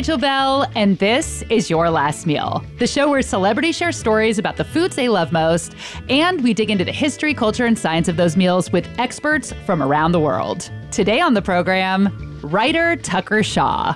Rachel Bell, and this is Your Last Meal, the show where celebrities share stories about the foods they love most, and we dig into the history, culture, and science of those meals with experts from around the world. Today on the program, writer Tucker Shaw.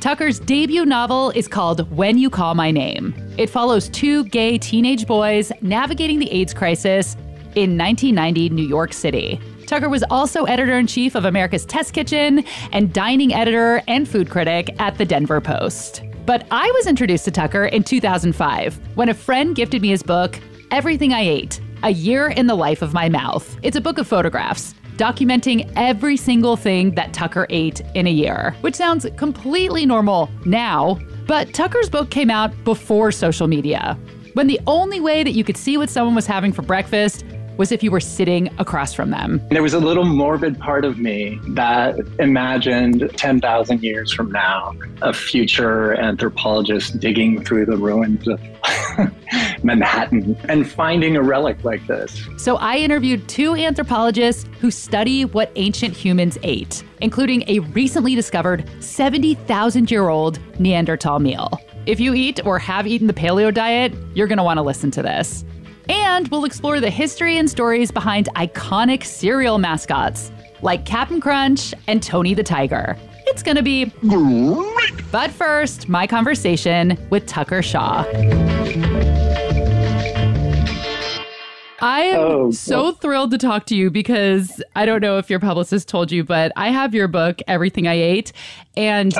Tucker's debut novel is called When You Call My Name. It follows two gay teenage boys navigating the AIDS crisis in 1990 New York City. Tucker was also editor-in-chief of America's Test Kitchen and dining editor and food critic at the Denver Post. But I was introduced to Tucker in 2005 when a friend gifted me his book, Everything I Ate: A Year in the Life of My Mouth. It's a book of photographs documenting every single thing that Tucker ate in a year, which sounds completely normal now, but Tucker's book came out before social media, when the only way that you could see what someone was having for breakfast was if you were sitting across from them. There was a little morbid part of me that imagined 10,000 years from now, a future anthropologist digging through the ruins of Manhattan and finding a relic like this. So I interviewed two anthropologists who study what ancient humans ate, including a recently discovered 70,000-year-old Neanderthal meal. If you eat or have eaten the paleo diet, you're going to want to listen to this. And we'll explore the history and stories behind iconic cereal mascots like Cap'n Crunch and Tony the Tiger. It's going to be great. But first, my conversation with Tucker Shaw. I am so thrilled to talk to you because I don't know if your publicist told you, but I have your book, Everything I Ate. And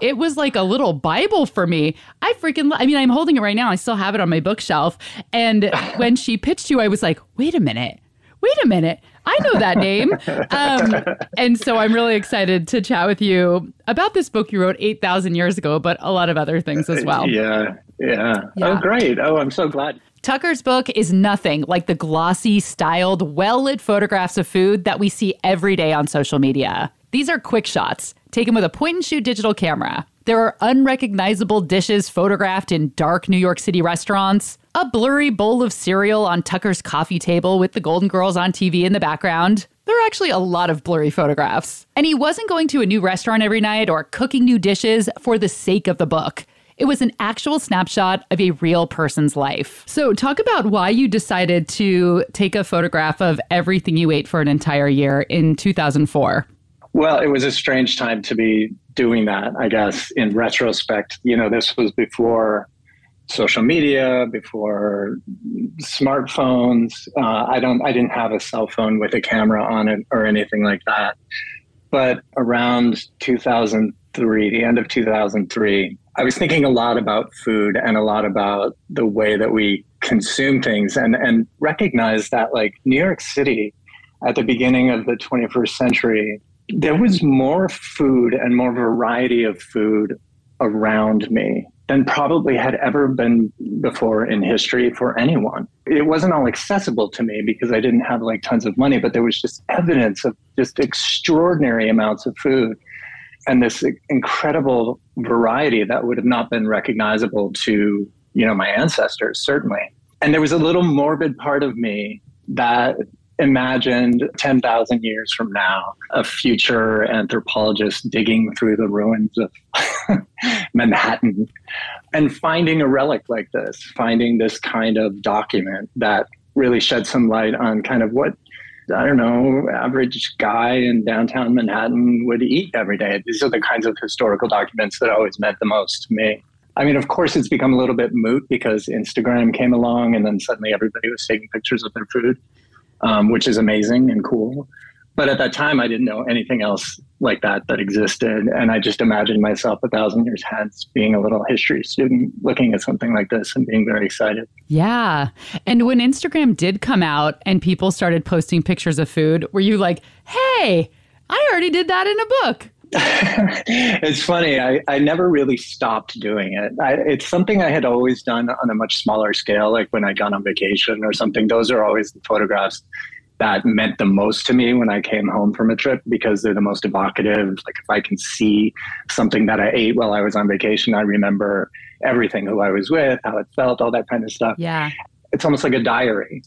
it was like a little Bible for me. I'm holding it right now. I still have it on my bookshelf. And when she pitched you, I was like, wait a minute. I know that name. And so I'm really excited to chat with you about this book you wrote 8,000 years ago, but a lot of other things as well. Yeah. Oh, great. Oh, I'm so glad. Tucker's book is nothing like the glossy, styled, well-lit photographs of food that we see every day on social media. These are quick shots taken with a point-and-shoot digital camera. There are unrecognizable dishes photographed in dark New York City restaurants, a blurry bowl of cereal on Tucker's coffee table with the Golden Girls on TV in the background. There are actually a lot of blurry photographs. And he wasn't going to a new restaurant every night or cooking new dishes for the sake of the book. It was an actual snapshot of a real person's life. So talk about why you decided to take a photograph of everything you ate for an entire year in 2004. Well, it was a strange time to be doing that, I guess, in retrospect. You know, this was before social media, before smartphones. I didn't have a cell phone with a camera on it or anything like that. But around 2003, the end of 2003, I was thinking a lot about food and a lot about the way that we consume things and recognize that, like, New York City at the beginning of the 21st century, there was more food and more variety of food around me than probably had ever been before in history for anyone. It wasn't all accessible to me because I didn't have, like, tons of money, but there was just evidence of just extraordinary amounts of food and this incredible variety that would have not been recognizable to, you know, my ancestors, certainly. And there was a little morbid part of me that imagined 10,000 years from now, a future anthropologist digging through the ruins of Manhattan and finding a relic like this, finding this kind of document that really shed some light on kind of what, I don't know, average guy in downtown Manhattan would eat every day. These are the kinds of historical documents that always meant the most to me. I mean, of course, it's become a little bit moot because Instagram came along and then suddenly everybody was taking pictures of their food, which is amazing and cool. But at that time, I didn't know anything else like that existed. And I just imagined myself 1,000 years hence being a little history student looking at something like this and being very excited. Yeah. And when Instagram did come out and people started posting pictures of food, were you like, hey, I already did that in a book? It's funny. I never really stopped doing it. It's something I had always done on a much smaller scale, like when I got on vacation or something. Those are always the photographs that meant the most to me when I came home from a trip because they're the most evocative. Like, if I can see something that I ate while I was on vacation, I remember everything, who I was with, how it felt, all that kind of stuff. Yeah. It's almost like a diary.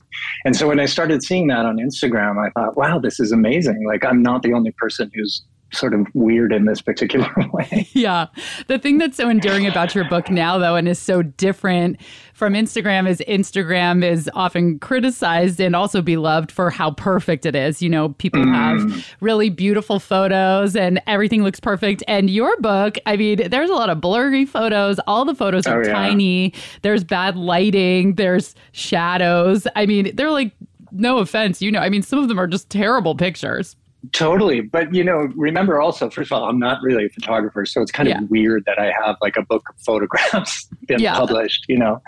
And so when I started seeing that on Instagram, I thought, wow, this is amazing. Like, I'm not the only person who's sort of weird in this particular way. Yeah. The thing that's so enduring about your book now, though, and is so different from Instagram, is Instagram is often criticized and also beloved for how perfect it is. You know, people have really beautiful photos and everything looks perfect. And your book, I mean, there's a lot of blurry photos. All the photos are tiny. There's bad lighting. There's shadows. I mean, they're like, no offense, you know, I mean, some of them are just terrible pictures. Totally. But, you know, remember also, first of all, I'm not really a photographer, so it's kind of weird that I have like a book of photographs been published, you know.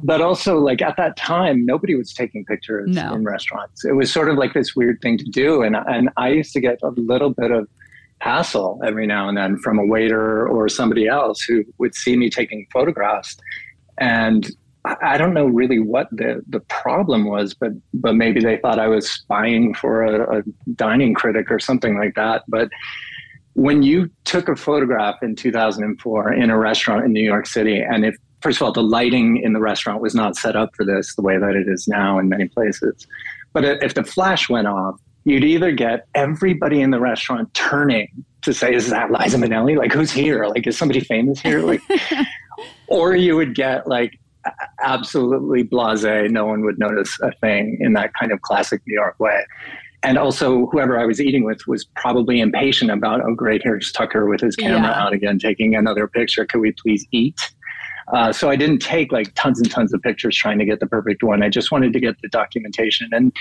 But also, like, at that time, nobody was taking pictures in restaurants. It was sort of like this weird thing to do. And I used to get a little bit of hassle every now and then from a waiter or somebody else who would see me taking photographs. And I don't know really what the problem was, but maybe they thought I was spying for a dining critic or something like that. But when you took a photograph in 2004 in a restaurant in New York City, and if, first of all, the lighting in the restaurant was not set up for this the way that it is now in many places. But if the flash went off, you'd either get everybody in the restaurant turning to say, is that Liza Minnelli? Like, who's here? Like, is somebody famous here? Like, or you would get like, absolutely blasé. No one would notice a thing in that kind of classic New York way. And also, whoever I was eating with was probably impatient about, oh, great, here's Tucker with his camera out again, taking another picture. Could we please eat? So I didn't take like tons and tons of pictures trying to get the perfect one. I just wanted to get the documentation. And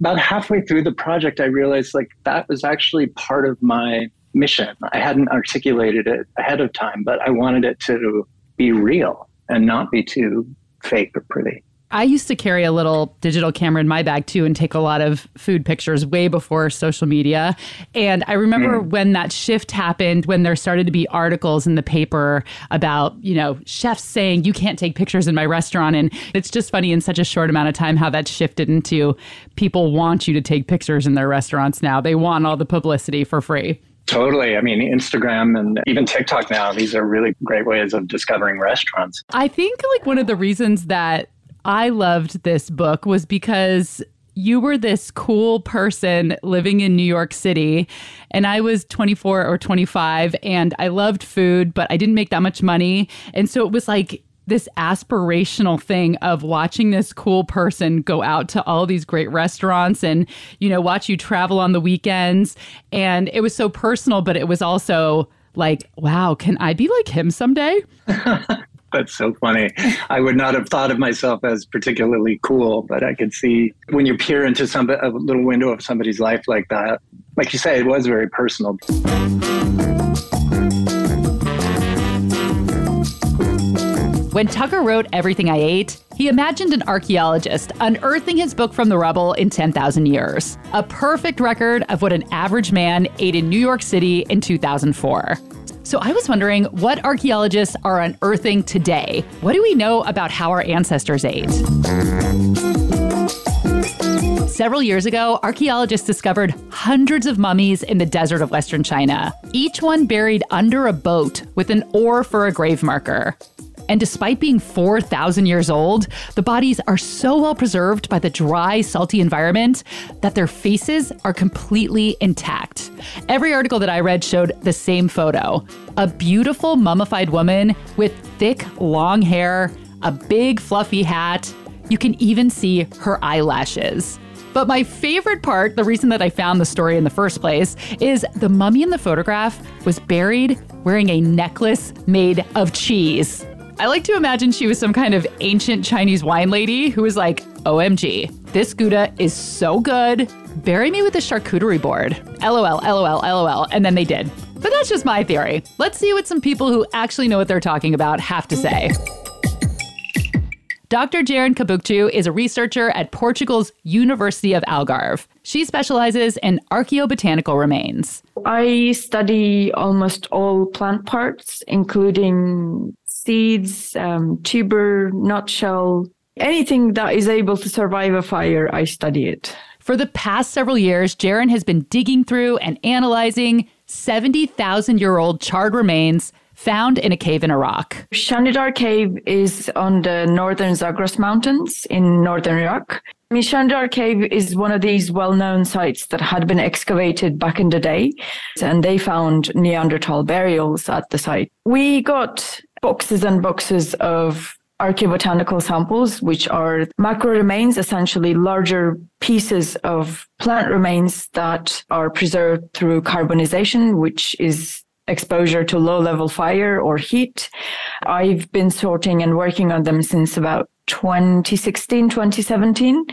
about halfway through the project, I realized like that was actually part of my mission. I hadn't articulated it ahead of time, but I wanted it to be real and not be too fake or pretty. I used to carry a little digital camera in my bag too and take a lot of food pictures way before social media. And I remember when that shift happened, when there started to be articles in the paper about, you know, chefs saying you can't take pictures in my restaurant. And it's just funny in such a short amount of time how that shifted into people want you to take pictures in their restaurants now. They want all the publicity for free. Totally. I mean, Instagram and even TikTok now, these are really great ways of discovering restaurants. I think like one of the reasons that I loved this book was because you were this cool person living in New York City, and I was 24 or 25, and I loved food, but I didn't make that much money. And so it was like this aspirational thing of watching this cool person go out to all these great restaurants and, you know, watch you travel on the weekends. And it was so personal, but it was also like, wow, can I be like him someday? That's so funny. I would not have thought of myself as particularly cool, but I could see when you peer into a little window of somebody's life like that, like you say, it was very personal. When Tucker wrote Everything I Ate, he imagined an archaeologist unearthing his book from the rubble in 10,000 years. A perfect record of what an average man ate in New York City in 2004. So I was wondering what archaeologists are unearthing today. What do we know about how our ancestors ate? Several years ago, archaeologists discovered hundreds of mummies in the desert of Western China, each one buried under a boat with an oar for a grave marker. And despite being 4,000 years old, the bodies are so well preserved by the dry, salty environment that their faces are completely intact. Every article that I read showed the same photo. A beautiful mummified woman with thick, long hair, a big, fluffy hat. You can even see her eyelashes. But my favorite part, the reason that I found the story in the first place, is the mummy in the photograph was buried wearing a necklace made of cheese. I like to imagine she was some kind of ancient Chinese wine lady who was like, OMG, this Gouda is so good. Bury me with a charcuterie board. LOL, LOL, LOL. And then they did. But that's just my theory. Let's see what some people who actually know what they're talking about have to say. Dr. Jaren Kabuktu is a researcher at Portugal's University of Algarve. She specializes in archaeobotanical remains. I study almost all plant parts, including seeds, tuber, nutshell, anything that is able to survive a fire, I study it. For the past several years, Jaren has been digging through and analyzing 70,000-year-old charred remains found in a cave in Iraq. Shanidar Cave is on the northern Zagros Mountains in northern Iraq. Shanidar Cave is one of these well-known sites that had been excavated back in the day, and they found Neanderthal burials at the site. We got boxes and boxes of archaeobotanical samples, which are macro remains, essentially larger pieces of plant remains that are preserved through carbonization, which is exposure to low-level fire or heat. I've been sorting and working on them since about 2016, 2017.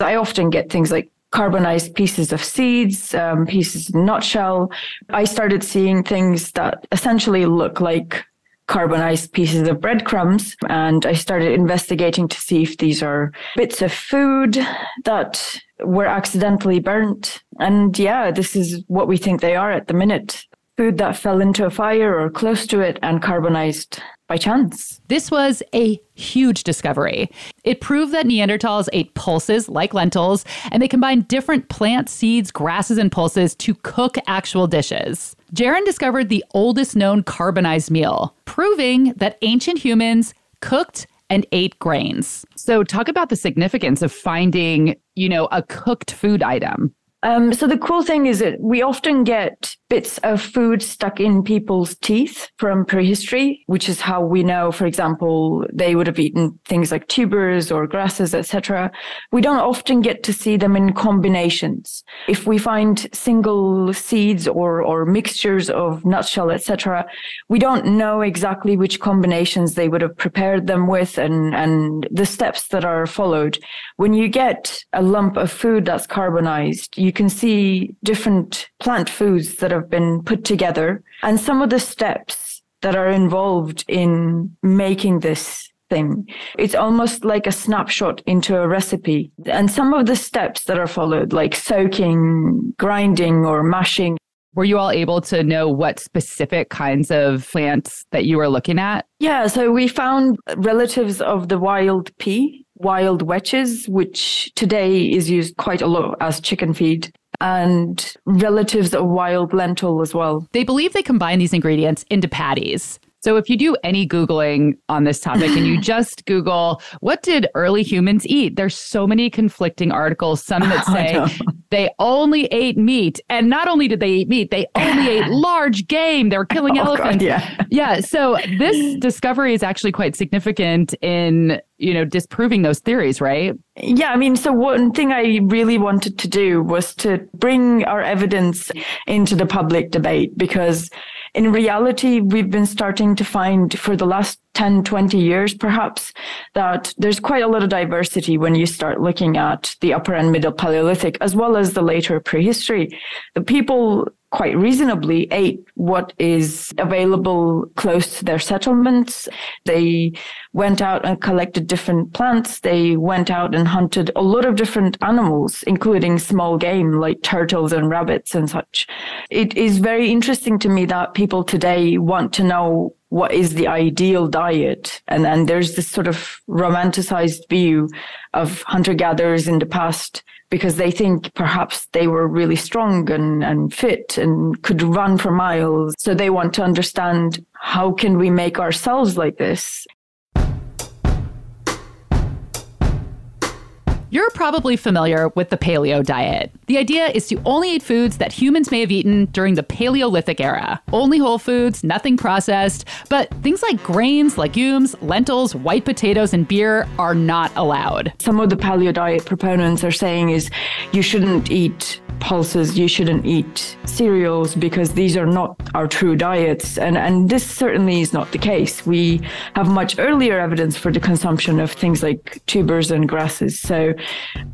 I often get things like carbonized pieces of seeds, pieces of nutshell. I started seeing things that essentially look like carbonized pieces of breadcrumbs, and I started investigating to see if these are bits of food that were accidentally burnt. And yeah, this is what we think they are at the minute. Food that fell into a fire or close to it and carbonized by chance. This was a huge discovery. It proved that Neanderthals ate pulses like lentils, and they combined different plant seeds, grasses, and pulses to cook actual dishes. Jaren discovered the oldest known carbonized meal, proving that ancient humans cooked and ate grains. So talk about the significance of finding, a cooked food item. So the cool thing is that we often get bits of food stuck in people's teeth from prehistory, which is how we know, for example, they would have eaten things like tubers or grasses, etc. We don't often get to see them in combinations. If we find single seeds or mixtures of nutshell, etc., we don't know exactly which combinations they would have prepared them with and the steps that are followed. When you get a lump of food that's carbonized, you can see different plant foods that have been put together and some of the steps that are involved in making this thing. It's almost like a snapshot into a recipe. And some of the steps that are followed, like soaking, grinding, or mashing. Were you all able to know what specific kinds of plants that you were looking at? Yeah, so we found relatives of the wild pea, wild vetches, which today is used quite a lot as chicken feed, and relatives of wild lentil as well. They believe they combine these ingredients into patties. So if you do any Googling on this topic and you just Google, what did early humans eat? There's so many conflicting articles, some that say they only ate meat. And not only did they eat meat, they only ate large game. They were killing elephants. God, yeah. So this discovery is actually quite significant in, disproving those theories, right? Yeah. So one thing I really wanted to do was to bring our evidence into the public debate, because in reality, we've been starting to find for the last 10, 20 years, perhaps, that there's quite a lot of diversity when you start looking at the Upper and Middle Paleolithic, as well as the later prehistory. The people quite reasonably ate what is available close to their settlements. They went out and collected different plants. They went out and hunted a lot of different animals, including small game like turtles and rabbits and such. It is very interesting to me that people today want to know what is the ideal diet. And there's this sort of romanticized view of hunter-gatherers in the past, because they think perhaps they were really strong and fit and could run for miles. So they want to understand, how can we make ourselves like this? You're probably familiar with the paleo diet. The idea is to only eat foods that humans may have eaten during the Paleolithic era. Only whole foods, nothing processed, but things like grains, legumes, lentils, white potatoes, and beer are not allowed. Some of the paleo diet proponents are saying is you shouldn't eat pulses, you shouldn't eat cereals, because these are not our true diets. And this certainly is not the case. We have much earlier evidence for the consumption of things like tubers and grasses. So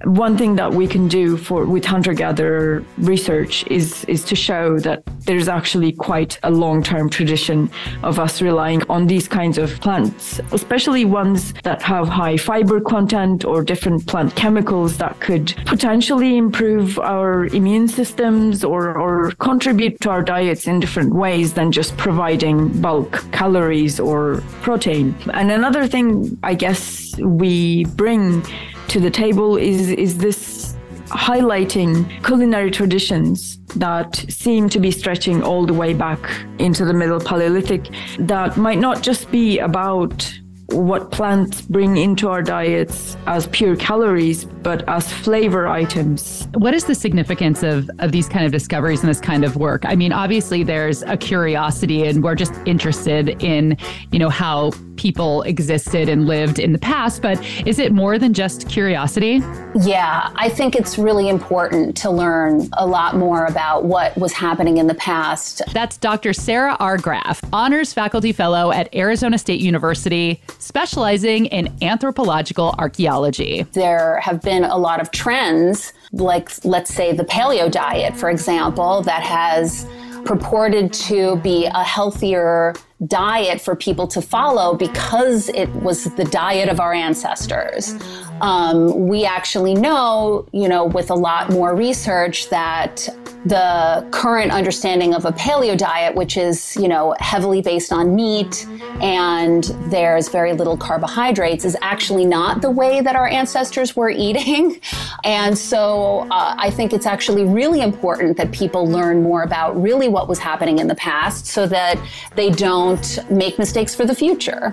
one thing that we can do with hunter-gatherer research is to show that there's actually quite a long-term tradition of us relying on these kinds of plants, especially ones that have high fiber content or different plant chemicals that could potentially improve our immune systems or contribute to our diets in different ways than just providing bulk calories or protein. And another thing I guess we bring to the table is this highlighting culinary traditions that seem to be stretching all the way back into the Middle Paleolithic, that might not just be about what plants bring into our diets as pure calories, but as flavor items. What is the significance of these kind of discoveries and this kind of work? I mean, obviously there's a curiosity and we're just interested in, you know, how people existed and lived in the past, but is it more than just curiosity? Yeah, I think it's really important to learn a lot more about what was happening in the past. That's Dr. Sarah R. Graff, Honors Faculty Fellow at Arizona State University, specializing in anthropological archaeology. There have been a lot of trends, like, let's say, the paleo diet, for example, that has purported to be a healthier diet for people to follow because it was the diet of our ancestors. We actually know, with a lot more research, that the current understanding of a paleo diet, which is, heavily based on meat and there's very little carbohydrates, is actually not the way that our ancestors were eating. And so I think it's actually really important that people learn more about really what was happening in the past so that they don't make mistakes for the future.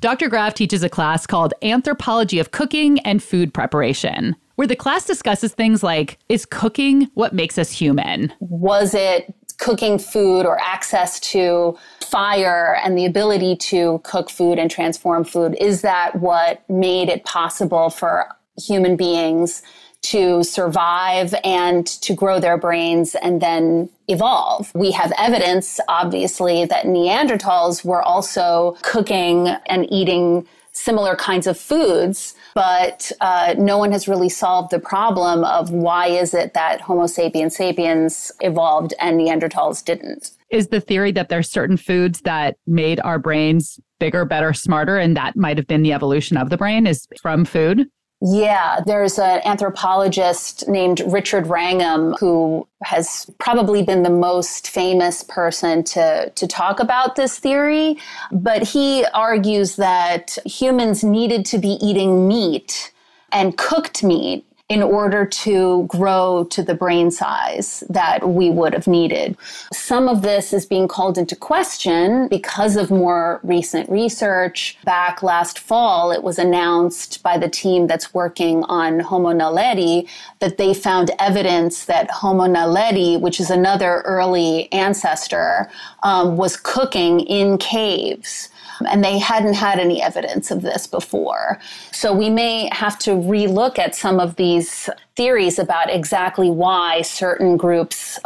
Dr. Graff teaches a class called Anthropology of Cooking and Food Preparation, where the class discusses things like, is cooking what makes us human? Was it cooking food or access to fire and the ability to cook food and transform food? Is that what made it possible for human beings to survive and to grow their brains and then evolve? We have evidence, obviously, that Neanderthals were also cooking and eating similar kinds of foods, but no one has really solved the problem of why is it that Homo sapiens sapiens evolved and Neanderthals didn't. Is the theory that there's certain foods that made our brains bigger, better, smarter, and that might have been the evolution of the brain is from food? Yeah, there's an anthropologist named Richard Wrangham who has probably been the most famous person to talk about this theory, but he argues that humans needed to be eating meat and cooked meat in order to grow to the brain size that we would have needed. Some of this is being called into question because of more recent research. Back last fall, it was announced by the team that's working on Homo naledi that they found evidence that Homo naledi, which is another early ancestor, was cooking in caves. And they hadn't had any evidence of this before. So we may have to relook at some of these theories about exactly why certain groups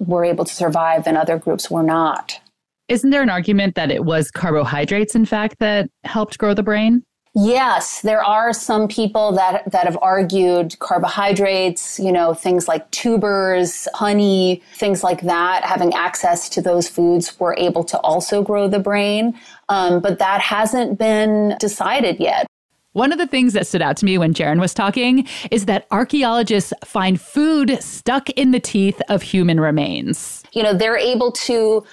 were able to survive and other groups were not. Isn't there an argument that it was carbohydrates, in fact, that helped grow the brain? Yes, there are some people that have argued carbohydrates, things like tubers, honey, things like that, having access to those foods were able to also grow the brain. But that hasn't been decided yet. One of the things that stood out to me when Jaren was talking is that archaeologists find food stuck in the teeth of human remains. They're able to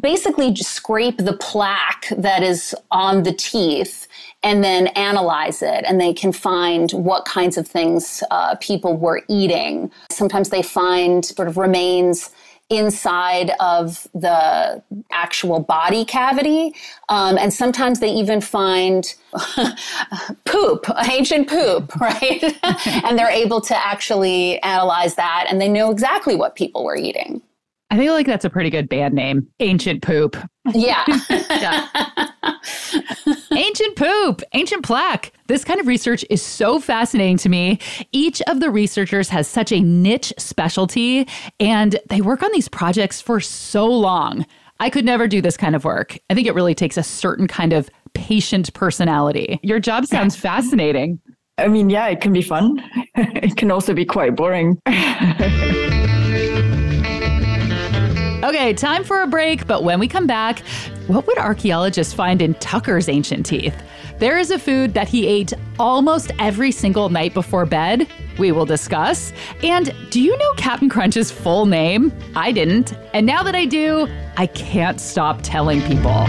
basically just scrape the plaque that is on the teeth and then analyze it, and they can find what kinds of things people were eating. Sometimes they find sort of remains inside of the actual body cavity. And sometimes they even find poop, ancient poop, right? And they're able to actually analyze that, and they know exactly what people were eating. I feel like that's a pretty good band name, ancient poop. Yeah. Ancient poop, ancient plaque. This kind of research is so fascinating to me. Each of the researchers has such a niche specialty, and they work on these projects for so long. I could never do this kind of work. I think it really takes a certain kind of patient personality. Your job sounds fascinating. I mean, yeah, it can be fun. It can also be quite boring. Okay, time for a break, but when we come back, what would archaeologists find in Tucker's ancient teeth? There is a food that he ate almost every single night before bed. We will discuss. And do you know Captain Crunch's full name? I didn't. And now that I do, I can't stop telling people.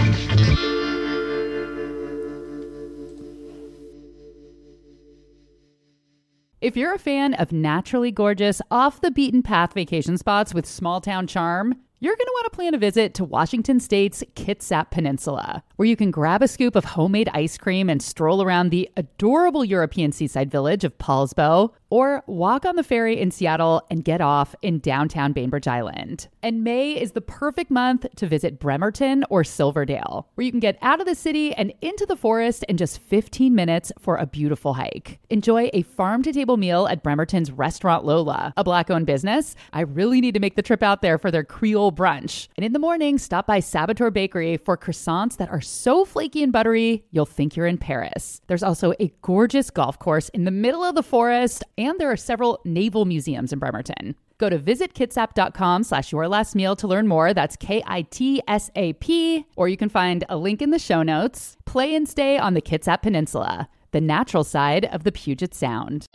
If you're a fan of naturally gorgeous, off-the-beaten-path vacation spots with small-town charm, You're going to want to plan a visit to Washington State's Kitsap Peninsula, where you can grab a scoop of homemade ice cream and stroll around the adorable European seaside village of Paulsbo, or walk on the ferry in Seattle and get off in downtown Bainbridge Island. And May is the perfect month to visit Bremerton or Silverdale, where you can get out of the city and into the forest in just 15 minutes for a beautiful hike. Enjoy a farm-to-table meal at Bremerton's Restaurant Lola, a Black-owned business. I really need to make the trip out there for their Creole brunch. And in the morning, stop by Saboteur Bakery for croissants that are so flaky and buttery, you'll think you're in Paris. There's also a gorgeous golf course in the middle of the forest, and there are several naval museums in Bremerton. Go to visitkitsap.com/yourlastmeal to learn more. That's KITSAP, or you can find a link in the show notes. Play and stay on the Kitsap Peninsula, the natural side of the Puget Sound.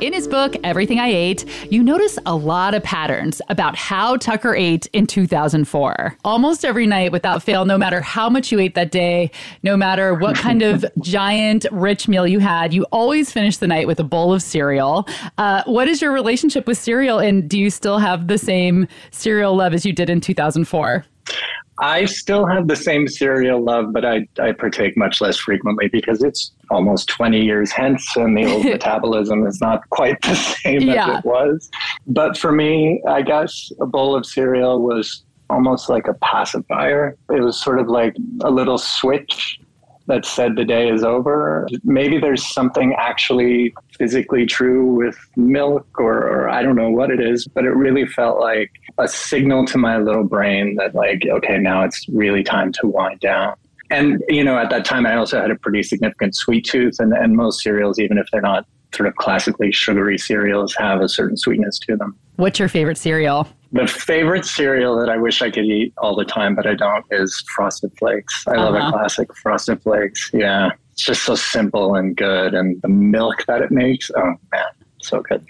In his book, Everything I Ate, you notice a lot of patterns about how Tucker ate in 2004. Almost every night without fail, no matter how much you ate that day, no matter what kind of giant, rich meal you had, you always finished the night with a bowl of cereal. What is your relationship with cereal, and do you still have the same cereal love as you did in 2004? I still have the same cereal love, but I partake much less frequently because it's almost 20 years hence and the old metabolism is not quite the same as it was. But for me, I guess a bowl of cereal was almost like a pacifier. It was sort of like a little switch that said the day is over. Maybe there's something actually physically true with milk or I don't know what it is, but it really felt like a signal to my little brain that like, okay, now it's really time to wind down. And, you know, at that time, I also had a pretty significant sweet tooth, and most cereals, even if they're not sort of classically sugary cereals, have a certain sweetness to them. What's your favorite cereal? The favorite cereal that I wish I could eat all the time, but I don't, is Frosted Flakes. I love a classic Frosted Flakes. Yeah. It's just so simple and good. And the milk that it makes, oh man, so good.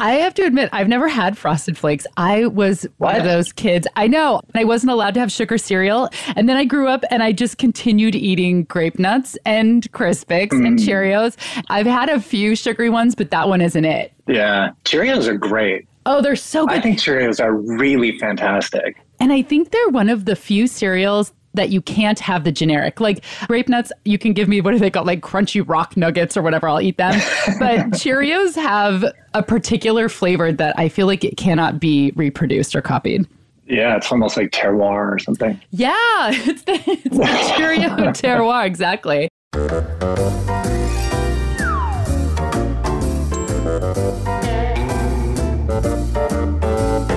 I have to admit, I've never had Frosted Flakes. I was one of those kids. I know. I wasn't allowed to have sugar cereal. And then I grew up and I just continued eating Grape Nuts and Crispix and Cheerios. I've had a few sugary ones, but that one isn't it. Yeah. Cheerios are great. Oh, they're so good. I think Cheerios are really fantastic. And I think they're one of the few cereals that you can't have the generic. Like Grape Nuts, you can give me, what are they called? Like Crunchy Rock Nuggets or whatever, I'll eat them. But Cheerios have a particular flavor that I feel like it cannot be reproduced or copied. Yeah, it's almost like terroir or something. Yeah, it's the Cheerio terroir, exactly.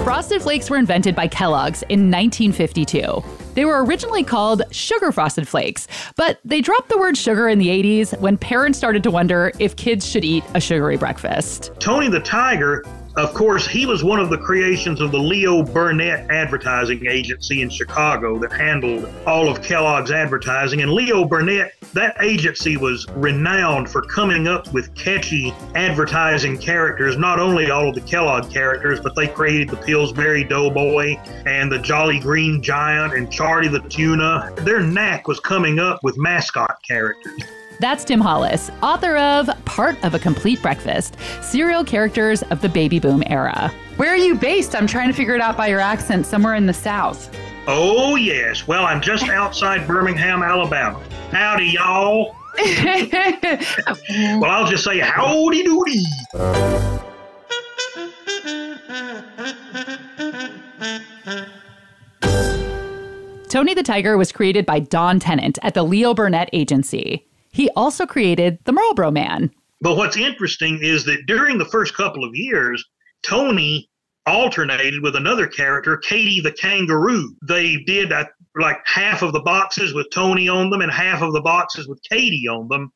Frosted Flakes were invented by Kellogg's in 1952. They were originally called Sugar Frosted Flakes, but they dropped the word sugar in the 80s when parents started to wonder if kids should eat a sugary breakfast. Tony the Tiger, of course, he was one of the creations of the Leo Burnett advertising agency in Chicago that handled all of Kellogg's advertising. And Leo Burnett, that agency was renowned for coming up with catchy advertising characters, not only all of the Kellogg characters, but they created the Pillsbury Doughboy and the Jolly Green Giant and Charlie the Tuna. Their knack was coming up with mascot characters. That's Tim Hollis, author of Part of a Complete Breakfast, Serial Characters of the Baby Boom Era. Where are you based? I'm trying to figure it out by your accent, somewhere in the South. Oh, yes. Well, I'm just outside Birmingham, Alabama. Howdy, y'all. Well, I'll just say howdy doody. Tony the Tiger was created by Don Tennant at the Leo Burnett Agency. He also created the Marlboro Man. But what's interesting is that during the first couple of years, Tony alternated with another character, Katie the Kangaroo. They did like half of the boxes with Tony on them and half of the boxes with Katie on them.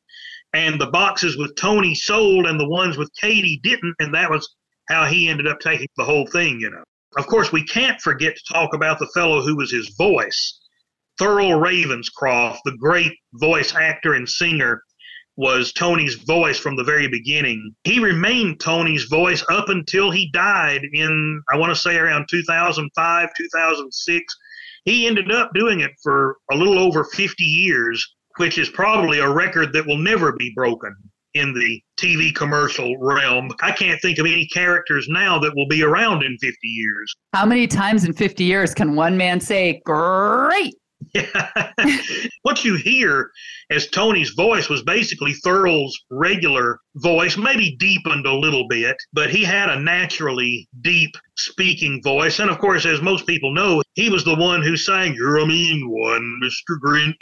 And the boxes with Tony sold and the ones with Katie didn't. And that was how he ended up taking the whole thing, you know. Of course, we can't forget to talk about the fellow who was his voice. Thurl Ravenscroft, the great voice actor and singer, was Tony's voice from the very beginning. He remained Tony's voice up until he died in, I want to say, around 2005, 2006. He ended up doing it for a little over 50 years, which is probably a record that will never be broken in the TV commercial realm. I can't think of any characters now that will be around in 50 years. How many times in 50 years can one man say, great? Yeah. What you hear as Tony's voice was basically Thurl's regular voice, maybe deepened a little bit, but he had a naturally deep speaking voice. And of course, as most people know, he was the one who sang, "You're a mean one, Mr. Grinch."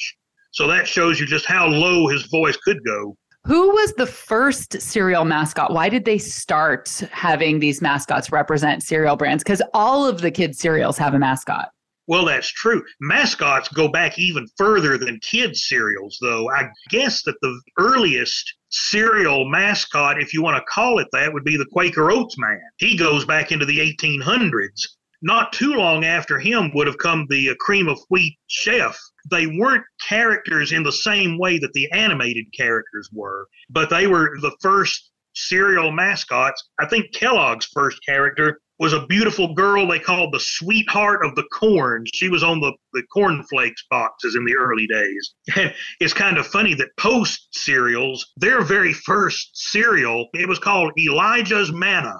So that shows you just how low his voice could go. Who was the first cereal mascot? Why did they start having these mascots represent cereal brands? Because all of the kids' cereals have a mascot. Well, that's true. Mascots go back even further than kids' cereals, though. I guess that the earliest cereal mascot, if you want to call it that, would be the Quaker Oats man. He goes back into the 1800s. Not too long after him would have come the Cream of Wheat chef. They weren't characters in the same way that the animated characters were, but they were the first cereal mascots. I think Kellogg's first character was a beautiful girl they called the sweetheart of the corn. She was on the cornflakes boxes in the early days. It's kind of funny that Post cereals, their very first cereal, it was called Elijah's Manna.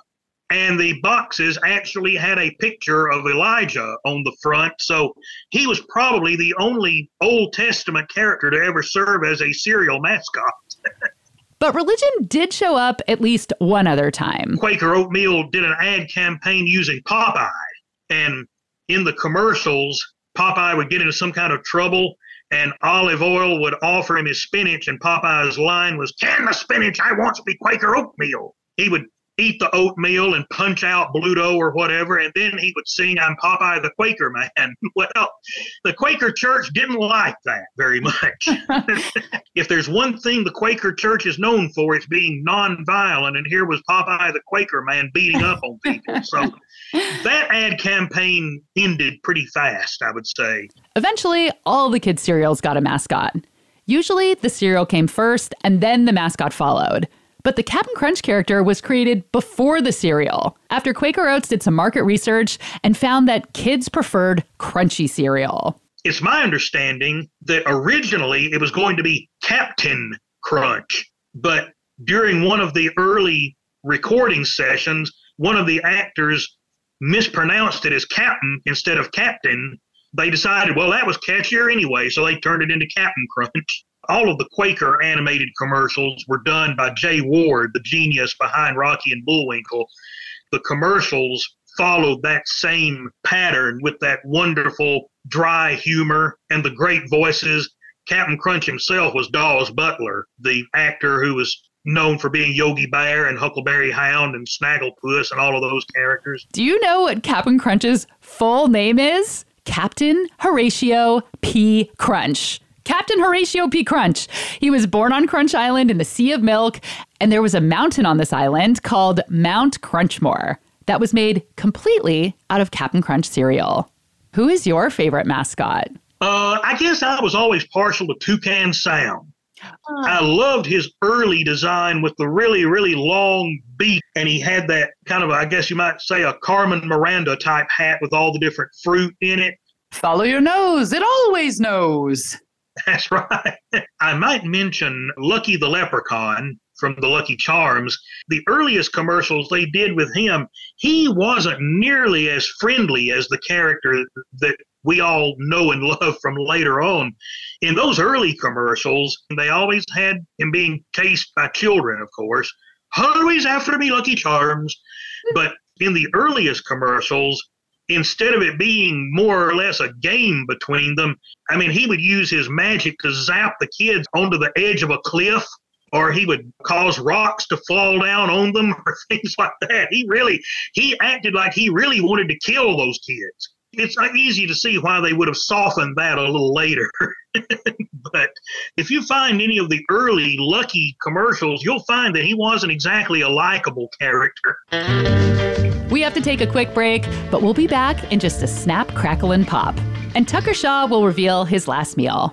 And the boxes actually had a picture of Elijah on the front. So he was probably the only Old Testament character to ever serve as a cereal mascot. But religion did show up at least one other time. Quaker Oatmeal did an ad campaign using Popeye. And in the commercials, Popeye would get into some kind of trouble and olive oil would offer him his spinach. And Popeye's line was, "Can the spinach, I want to be Quaker Oatmeal." He would eat the oatmeal and punch out Bluto or whatever, and then he would sing, "I'm Popeye the Quaker Man." Well, the Quaker Church didn't like that very much. If there's one thing the Quaker Church is known for, it's being nonviolent, and here was Popeye the Quaker Man beating up on people. So that ad campaign ended pretty fast, I would say. Eventually, all the kids' cereals got a mascot. Usually, the cereal came first, and then the mascot followed. But the Cap'n Crunch character was created before the cereal, after Quaker Oats did some market research and found that kids preferred crunchy cereal. It's my understanding that originally it was going to be Captain Crunch, but during one of the early recording sessions, one of the actors mispronounced it as Captain instead of Captain. They decided, well, that was catchier anyway, so they turned it into Cap'n Crunch. All of the Quaker animated commercials were done by Jay Ward, the genius behind Rocky and Bullwinkle. The commercials followed that same pattern with that wonderful dry humor and the great voices. Cap'n Crunch himself was Dawes Butler, the actor who was known for being Yogi Bear and Huckleberry Hound and Snagglepuss and all of those characters. Do you know what Cap'n Crunch's full name is? Captain Horatio P. Crunch. Captain Horatio P. Crunch. He was born on Crunch Island in the Sea of Milk, and there was a mountain on this island called Mount Crunchmore that was made completely out of Cap'n Crunch cereal. Who is your favorite mascot? I guess I was always partial to Toucan Sam. I loved his early design with the really, really long beak, and he had that kind of, I guess you might say, a Carmen Miranda type hat with all the different fruit in it. Follow your nose. It always knows. That's right. I might mention Lucky the Leprechaun from the Lucky Charms. The earliest commercials they did with him, he wasn't nearly as friendly as the character that we all know and love from later on. In those early commercials, they always had him being chased by children, of course. "Always after me, Lucky Charms." But in the earliest commercials, instead of it being more or less a game between them, I mean, he would use his magic to zap the kids onto the edge of a cliff, or he would cause rocks to fall down on them or things like that. He acted like he really wanted to kill those kids. It's easy to see why they would have softened that a little later. But if you find any of the early Lucky commercials, you'll find that he wasn't exactly a likable character. We have to take a quick break, but we'll be back in just a snap, crackle, and pop. And Tucker Shaw will reveal his last meal.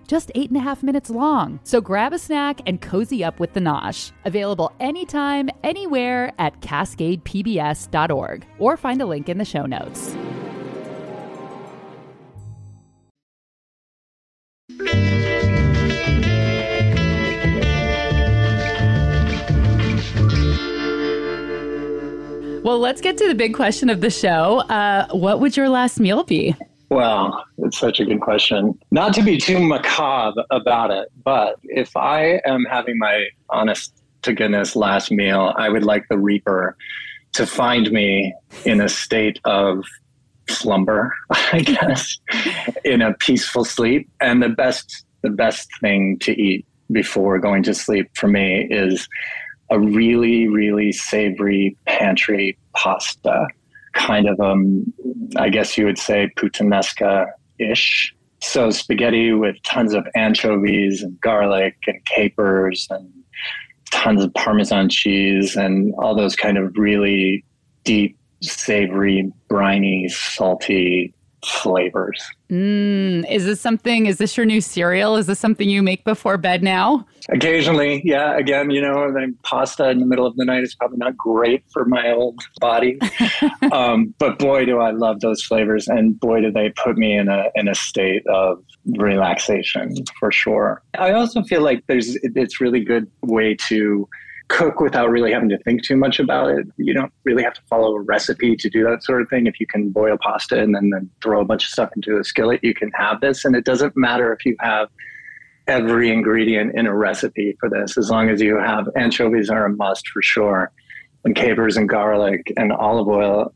just 8.5 minutes long. So grab a snack and cozy up with The Nosh. Available anytime, anywhere at CascadePBS.org or find a link in the show notes. Well, let's get to the big question of the show. What would your last meal be? Well, it's such a good question. Not to be too macabre about it, but if I am having my honest to goodness last meal, I would like the Reaper to find me in a state of slumber, I guess, in a peaceful sleep. And the best thing to eat before going to sleep for me is a really, really savory pantry pasta. Kind of, I guess you would say, puttanesca-ish. So spaghetti with tons of anchovies and garlic and capers and tons of Parmesan cheese and all those kind of really deep, savory, briny, salty flavors. Is this your new cereal? Is this something you make before bed now? Occasionally, yeah. Again, pasta in the middle of the night is probably not great for my old body. But boy, do I love those flavors, and boy, do they put me in a state of relaxation for sure. I also feel like it's really good way to cook without really having to think too much about it. You don't really have to follow a recipe to do that sort of thing. If you can boil pasta and then throw a bunch of stuff into a skillet, you can have this. And it doesn't matter if you have every ingredient in a recipe for this, as long as you have anchovies are a must for sure, and capers and garlic and olive oil,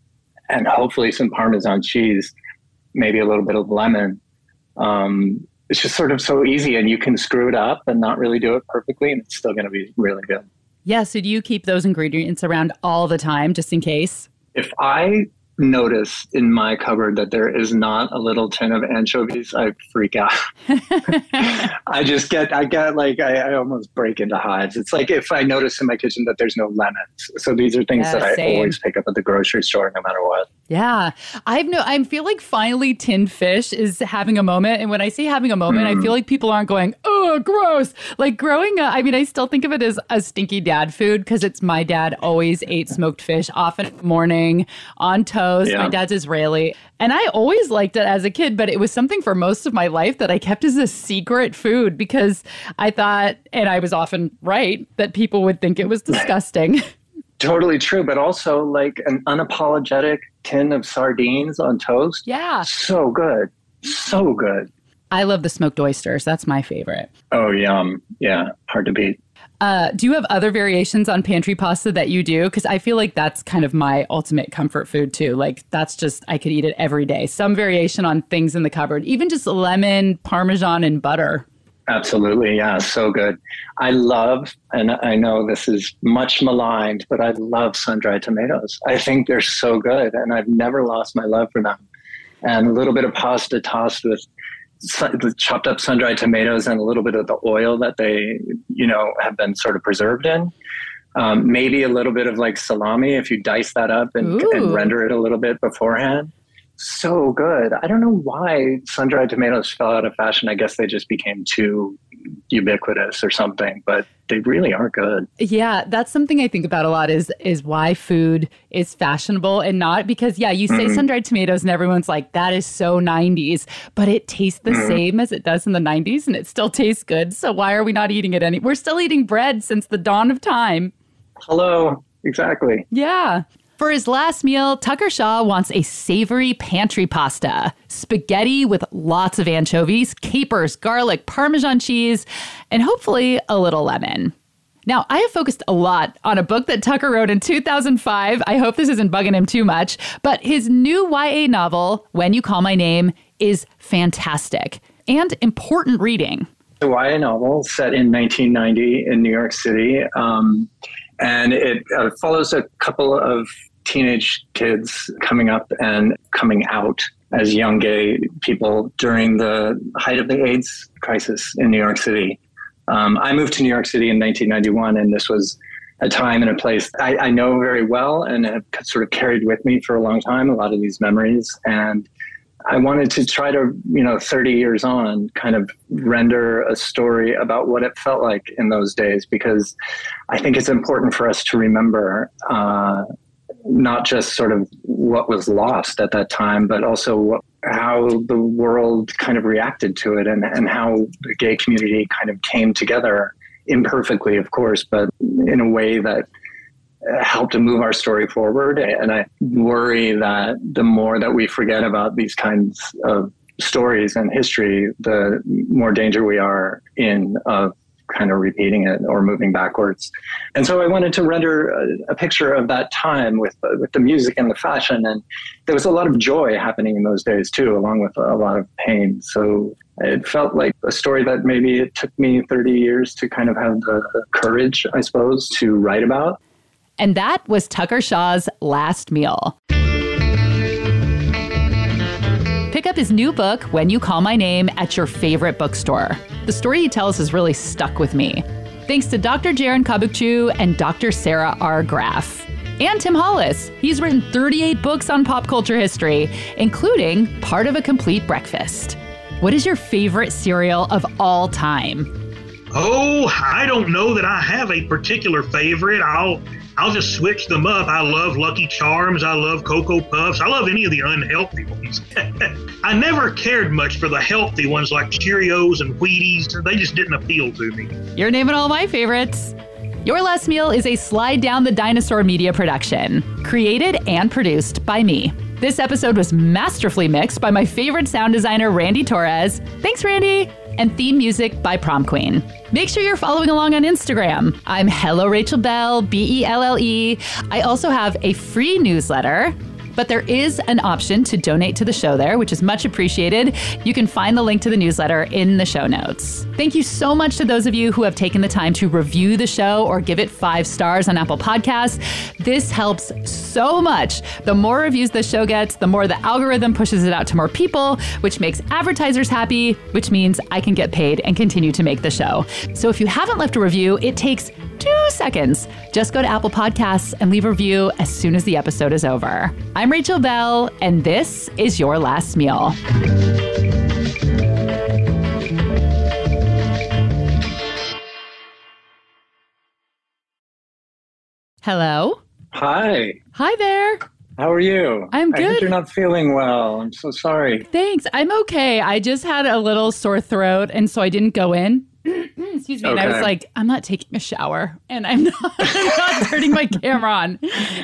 and hopefully some Parmesan cheese, maybe a little bit of lemon. It's just sort of so easy, and you can screw it up and not really do it perfectly, and it's still going to be really good. Yeah, so do you keep those ingredients around all the time, just in case? If I notice in my cupboard that there is not a little tin of anchovies, I freak out. I almost break into hives. It's like if I notice in my kitchen that there's no lemons. So these are things that I always pick up at the grocery store, no matter what. Yeah. I feel like finally tinned fish is having a moment. And when I say having a moment, I feel like people aren't going, oh, gross. Like growing up, I still think of it as a stinky dad food because it's my dad always ate smoked fish, often in the morning, on toast. Yeah. My dad's Israeli. And I always liked it as a kid, but it was something for most of my life that I kept as a secret food because I thought, and I was often right, that people would think it was disgusting. Totally true, but also like an unapologetic tin of sardines on toast. Yeah. So good. So good. I love the smoked oysters. That's my favorite. Oh, yum. Yeah. Hard to beat. Do you have other variations on pantry pasta that you do? Because I feel like that's kind of my ultimate comfort food, too. Like, that's just, I could eat it every day. Some variation on things in the cupboard, even just lemon, Parmesan, and butter. Absolutely. Yeah. So good. I love, and I know this is much maligned, but I love sun-dried tomatoes. I think they're so good, and I've never lost my love for them. And a little bit of pasta tossed with chopped up sun-dried tomatoes and a little bit of the oil that they, have been sort of preserved in. Maybe a little bit of like salami if you dice that up and render it a little bit beforehand. So good. I don't know why sun-dried tomatoes fell out of fashion. I guess they just became too ubiquitous or something, but they really are good. Yeah, that's something I think about a lot is why food is fashionable and not, because you say sun-dried tomatoes and everyone's like, that is so 90s, but it tastes the same as it does in the 90s and it still tastes good. So why are we not eating it anymore? We're still eating bread since the dawn of time. Hello. Exactly. Yeah. For his last meal, Tucker Shaw wants a savory pantry pasta, spaghetti with lots of anchovies, capers, garlic, Parmesan cheese, and hopefully a little lemon. Now, I have focused a lot on a book that Tucker wrote in 2005. I hope this isn't bugging him too much, but his new YA novel, When You Call My Name, is fantastic and important reading. The YA novel set in 1990 in New York City. And it follows a couple of teenage kids coming up and coming out as young gay people during the height of the AIDS crisis in New York City. I moved to New York City in 1991, and this was a time and a place I know very well and have sort of carried with me for a long time, a lot of these memories. And I wanted to try to, 30 years on, kind of render a story about what it felt like in those days, because I think it's important for us to remember not just sort of what was lost at that time, but also how the world kind of reacted to it, and how the gay community kind of came together, imperfectly, of course, but in a way that helped to move our story forward. And I worry that the more that we forget about these kinds of stories and history, the more danger we are in of kind of repeating it or moving backwards. And so I wanted to render a picture of that time with the music and the fashion. And there was a lot of joy happening in those days too, along with a lot of pain. So it felt like a story that maybe it took me 30 years to kind of have the courage, I suppose, to write about. And that was Tucker Shaw's Last Meal. Pick up his new book, When You Call My Name, at your favorite bookstore. The story he tells has really stuck with me. Thanks to Dr. Jaren Kabuktu and Dr. Sarah R. Graff. And Tim Hollis. He's written 38 books on pop culture history, including Part of a Complete Breakfast. What is your favorite cereal of all time? Oh, I don't know that I have a particular favorite. I'll just switch them up. I love Lucky Charms. I love Cocoa Puffs. I love any of the unhealthy ones. I never cared much for the healthy ones like Cheerios and Wheaties. They just didn't appeal to me. You're naming all my favorites. Your Last Meal is a Slide Down the Dinosaur Media production, created and produced by me. This episode was masterfully mixed by my favorite sound designer, Randy Torres. Thanks, Randy. And theme music by Prom Queen. Make sure you're following along on Instagram. I'm Hello Rachel Bell, BELLE. I also have a free newsletter, but there is an option to donate to the show there, which is much appreciated. You can find the link to the newsletter in the show notes. Thank you so much to those of you who have taken the time to review the show or give it 5 stars on Apple Podcasts. This helps so much. The more reviews the show gets, the more the algorithm pushes it out to more people, which makes advertisers happy, which means I can get paid and continue to make the show. So if you haven't left a review, it takes 2 seconds. Just go to Apple Podcasts and leave a review as soon as the episode is over. I'm Rachel Bell, and this is Your Last Meal. Hello. Hi. Hi there. How are you? I'm good. I think you're not feeling well. I'm so sorry. Thanks. I'm okay. I just had a little sore throat, and so I didn't go in. Excuse me. Okay. And I was like, I'm not taking a shower, and I'm not turning my camera on.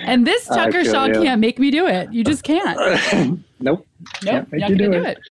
And this Tucker Shaw can't make me do it. You just can't. Nope. You're not going to do it.